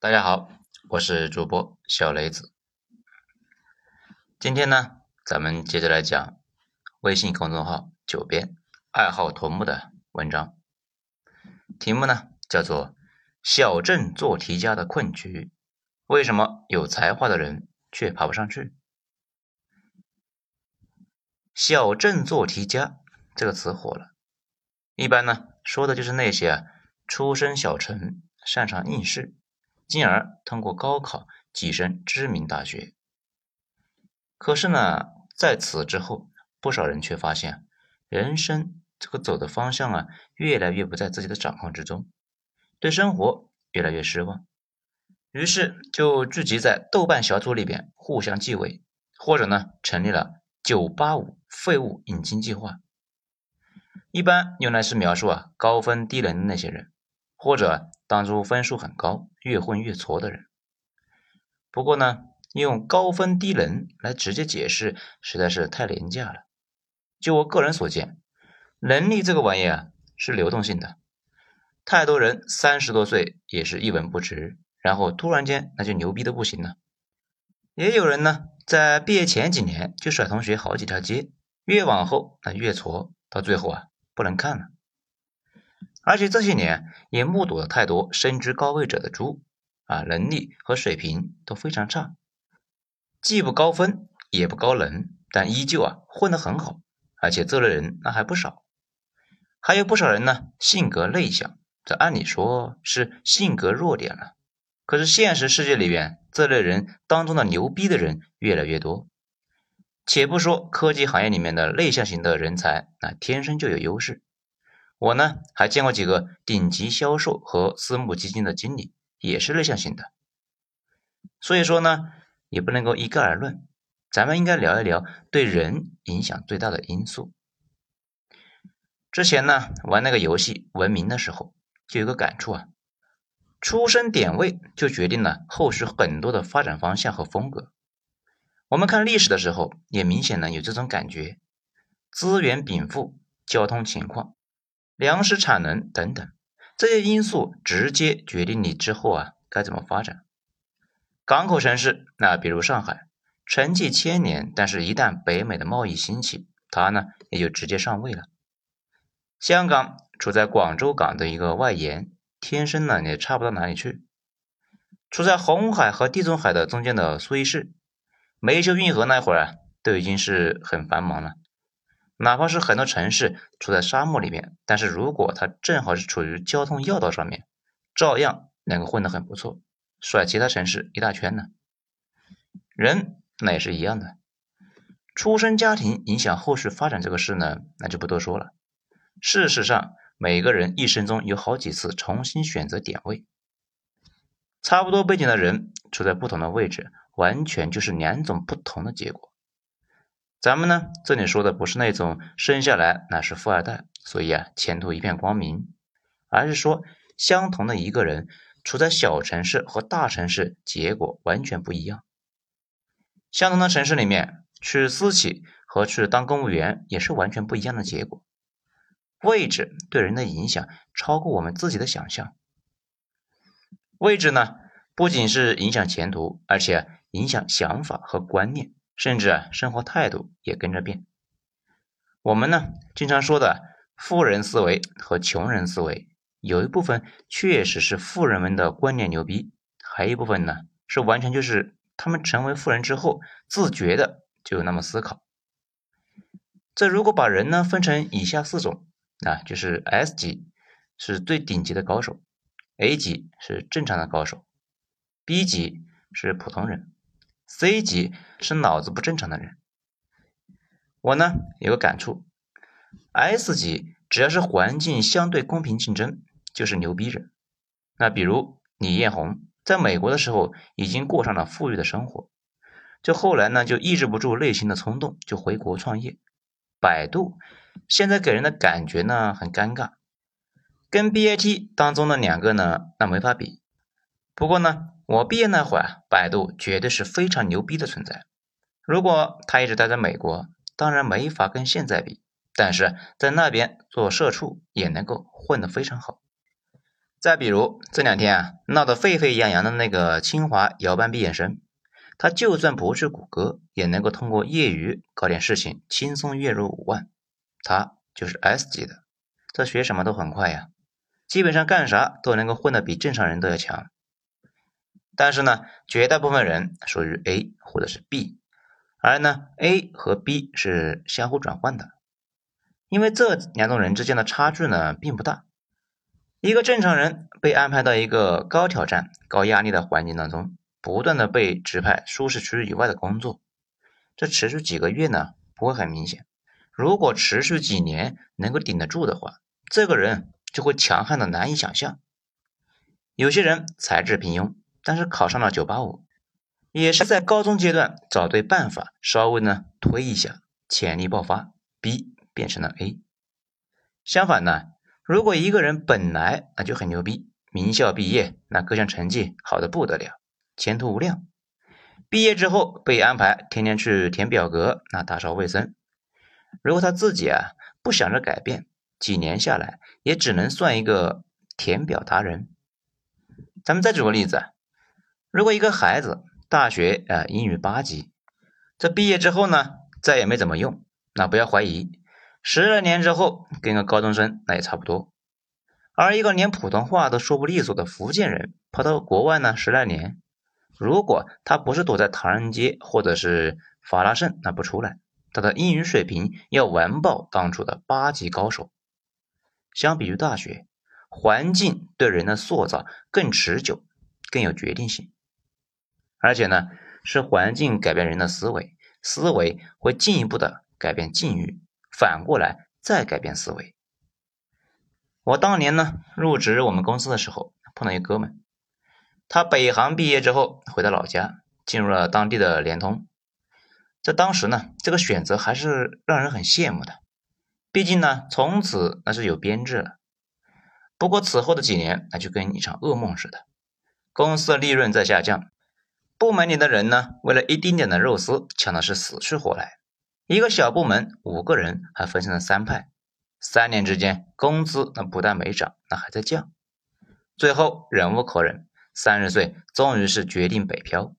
大家好，我是主播小雷子。今天呢，咱们接着来讲微信公众号九编爱好头目的文章，题目呢叫做小镇做题家的困局，为什么有才华的人却爬不上去？小镇做题家这个词火了，一般呢说的就是那些出身小城，擅长应试，进而通过高考跻身知名大学。可是呢，在此之后，不少人却发现人生这个走的方向越来越不在自己的掌控之中，对生活越来越失望，于是就聚集在豆瓣小组里边互相忌讳，或者呢成立了985废物引进计划，一般用来是描述高分低能的那些人，或者当初分数很高越混越挫的人。不过呢，用高分低能来直接解释实在是太廉价了。就我个人所见，能力这个玩意是流动性的，太多人30多岁也是一文不值，然后突然间那就牛逼的不行了。也有人呢在毕业前几年就甩同学好几条街，越往后那越挫，到最后不能看了。而且这些年也目睹了太多身居高位者的猪能力和水平都非常差，既不高分也不高能，但依旧混得很好，而且这类人那还不少。还有不少人呢性格内向，这按理说是性格弱点了，可是现实世界里面这类人当中的牛逼的人越来越多。且不说科技行业里面的内向型的人才那天生就有优势，我呢还见过几个顶级销售和私募基金的经理也是内向型的。所以说呢，也不能够一概而论，咱们应该聊一聊对人影响最大的因素。之前呢玩那个游戏文明的时候就有个感触出生点位就决定了后续很多的发展方向和风格。我们看历史的时候也明显呢有这种感觉，资源禀赋、交通情况、粮食产能等等，这些因素直接决定你之后该怎么发展。港口城市那比如上海，沉寂千年，但是一旦北美的贸易兴起，它呢也就直接上位了。香港处在广州港的一个外延，天生呢也差不到哪里去。处在红海和地中海的中间的苏伊士，梅修运河那会儿都已经是很繁忙了。哪怕是很多城市处在沙漠里面，但是如果它正好是处于交通要道上面，照样能够混得很不错，甩其他城市一大圈呢。人那也是一样的，出生家庭影响后续发展这个事呢，那就不多说了。事实上，每个人一生中有好几次重新选择点位，差不多背景的人处在不同的位置，完全就是2种不同的结果。咱们呢这里说的不是那种生下来那是富二代，所以前途一片光明，而是说相同的一个人处在小城市和大城市结果完全不一样。相同的城市里面，去私企和去当公务员也是完全不一样的结果。位置对人的影响超过我们自己的想象。位置呢不仅是影响前途，而且影响想法和观念，甚至生活态度也跟着变。我们呢经常说的富人思维和穷人思维，有一部分确实是富人们的观念牛逼，还有一部分呢是完全就是他们成为富人之后自觉的就有那么思考。这如果把人呢分成以下4种，就是 S 级是最顶级的高手， A 级是正常的高手， B 级是普通人，C 级是脑子不正常的人。我呢有个感触， S 级只要是环境相对公平竞争就是牛逼人。那比如李彦宏在美国的时候已经过上了富裕的生活，就后来呢就抑制不住内心的冲动，就回国创业。百度现在给人的感觉呢很尴尬，跟 BAT 当中的2个呢那没法比。不过呢我毕业那会儿，百度绝对是非常牛逼的存在。如果他一直待在美国，当然没法跟现在比，但是在那边做社畜也能够混得非常好。再比如这两天啊，闹得沸沸扬扬的那个清华摇班毕业生，他就算不是谷歌，也能够通过业余搞点事情，轻松月入5万。他就是 S 级的，这学什么都很快呀，基本上干啥都能够混得比正常人都要强。但是呢，绝大部分人属于 A 或者是 B， 而呢 A 和 B 是相互转换的，因为这两种人之间的差距呢并不大。一个正常人被安排到一个高挑战、高压力的环境当中，不断的被指派舒适区以外的工作，这持续几个月呢不会很明显，如果持续几年能够顶得住的话，这个人就会强悍的难以想象。有些人才智平庸，但是考上了985，也是在高中阶段找对办法，稍微呢推一下，潜力爆发， B 变成了 A。 相反呢，如果一个人本来就很牛逼，名校毕业，那各项成绩好的不得了，前途无量，毕业之后被安排天天去填表格，那打扫卫生，如果他自己啊不想着改变，几年下来也只能算一个填表达人。咱们再举个例子，如果一个孩子大学英语8级，这毕业之后呢再也没怎么用，那不要怀疑，10来年之后跟个高中生那也差不多。而一个连普通话都说不利索的福建人跑到国外呢10来年，如果他不是躲在唐人街或者是法拉盛，那不出来，他的英语水平要完爆当初的8级高手。相比于大学，环境对人的塑造更持久，更有决定性，而且呢是环境改变人的思维，思维会进一步的改变境遇，反过来再改变思维。我当年呢入职我们公司的时候，碰到一哥们，他北航毕业之后回到老家，进入了当地的联通。在当时呢，这个选择还是让人很羡慕的，毕竟呢从此那是有编制了。不过此后的几年，那就跟一场噩梦似的，公司的利润在下降，部门里的人呢为了一丁点的肉丝抢的是死去活来，一个小部门5个人还分成了3派，3年之间工资那不但没涨，那还在降。最后忍无可忍，30岁终于是决定北漂。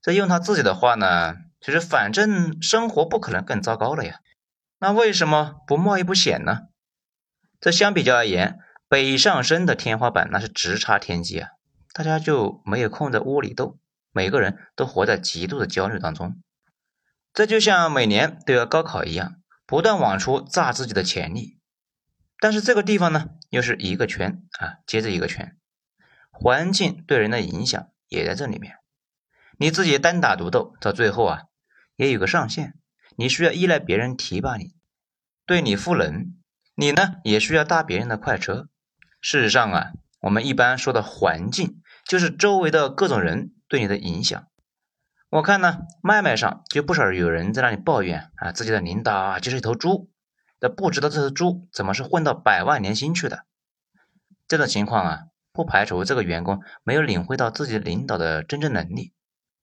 这用他自己的话呢，其实反正生活不可能更糟糕了呀，那为什么不冒一步险呢？这相比较而言，北上深的天花板那是直插天际啊，大家就没有空在窝里斗，每个人都活在极度的焦虑当中。这就像每年都要高考一样，不断往出榨自己的潜力。但是这个地方呢又是一个圈接着一个圈，环境对人的影响也在这里面，你自己单打独斗到最后也有个上限，你需要依赖别人提拔你，对你赋能，你呢也需要搭别人的快车。事实上我们一般说的环境就是周围的各种人对你的影响。我看呢脉脉上就不少有人在那里抱怨自己的领导就是一头猪，但不知道这头猪怎么是混到100万年薪去的。这种情况不排除这个员工没有领会到自己领导的真正能力，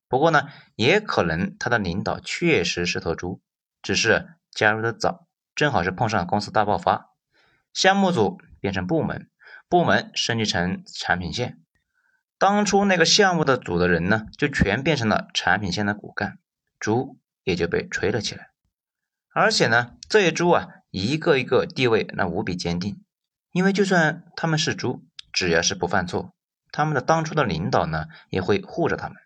不过呢也可能他的领导确实是头猪，只是加入的早，正好是碰上公司大爆发，项目组变成部门，部门升级成产品线，当初那个项目的组的人呢就全变成了产品线的骨干，猪也就被吹了起来。而且呢这些猪一个一个地位那无比坚定，因为就算他们是猪，只要是不犯错，他们的当初的领导呢也会护着他们，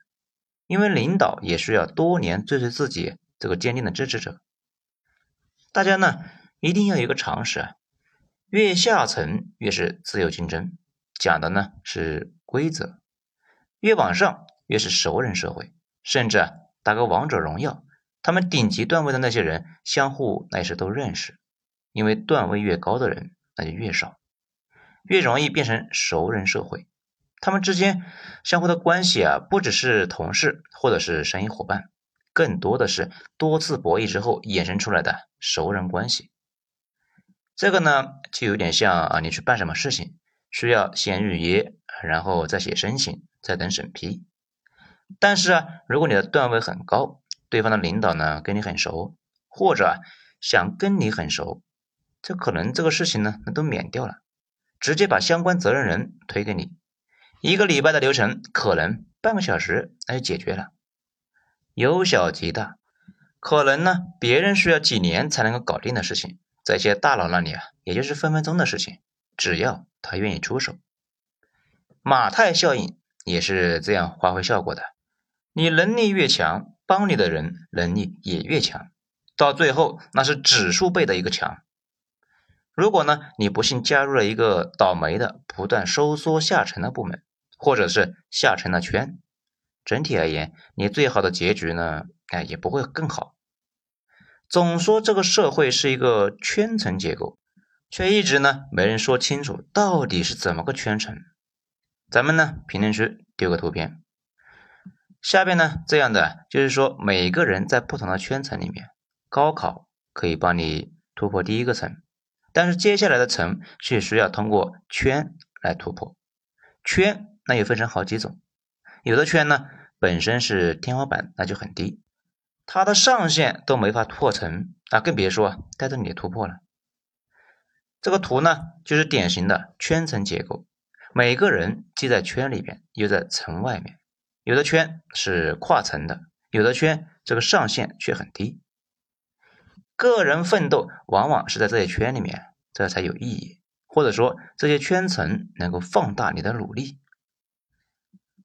因为领导也需要多年追随自己这个坚定的支持者。大家呢一定要有一个常识越下层越是自由竞争，讲的呢是规则，越往上越是熟人社会，甚至打个王者荣耀，他们顶级段位的那些人相互那也是都认识，因为段位越高的人那就越少，越容易变成熟人社会，他们之间相互的关系不只是同事或者是生意伙伴，更多的是多次博弈之后衍生出来的熟人关系。这个呢就有点像你去办什么事情需要先预约，然后再写申请，再等审批。但是如果你的段位很高，对方的领导呢跟你很熟，或者想跟你很熟，这可能这个事情呢那都免掉了，直接把相关责任人推给你。一个礼拜的流程可能半个小时那就解决了。由小及大，可能呢别人需要几年才能够搞定的事情，在一些大佬那里啊，也就是分分钟的事情，只要他愿意出手。马太效应也是这样发挥效果的，你能力越强，帮你的人能力也越强，到最后那是指数倍的一个强。如果呢你不幸加入了一个倒霉的不断收缩下沉的部门，或者是下沉的圈，整体而言你最好的结局呢也不会更好。总说这个社会是一个圈层结构，却一直呢没人说清楚到底是怎么个圈层。咱们呢评论区丢个图片，下边呢这样的就是说每个人在不同的圈层里面，高考可以帮你突破第一个层，但是接下来的层是需要通过圈来突破。圈那也分成好几种，有的圈呢本身是天花板，那就很低，它的上限都没法破层，那更别说带着你突破了。这个图呢就是典型的圈层结构，每个人既在圈里边又在层外面，有的圈是跨层的，有的圈这个上限却很低。个人奋斗往往是在这些圈里面，这才有意义，或者说这些圈层能够放大你的努力。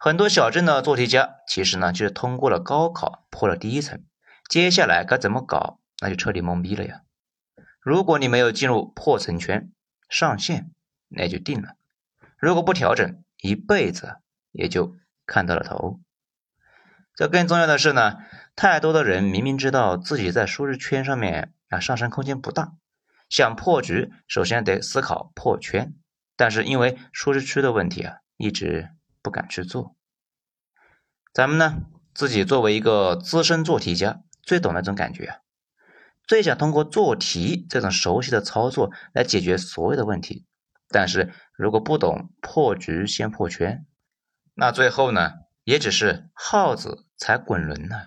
很多小镇的做题家其实呢就是通过了高考破了第一层，接下来该怎么搞那就彻底懵逼了呀。如果你没有进入破层圈，上限那就定了，如果不调整，一辈子也就看到了头。这更重要的是呢，太多的人明明知道自己在舒适圈上面上升空间不大，想破局首先得思考破圈，但是因为舒适区的问题一直不敢去做。咱们呢自己作为一个资深做题家，最懂那种感觉，最想通过做题这种熟悉的操作来解决所有的问题，但是如果不懂破局先破圈，那最后呢也只是耗子踩滚轮呢。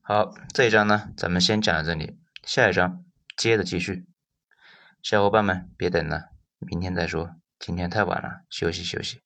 好，这一章呢咱们先讲到这里，下一章接着继续。小伙伴们别等了，明天再说，今天太晚了，休息休息。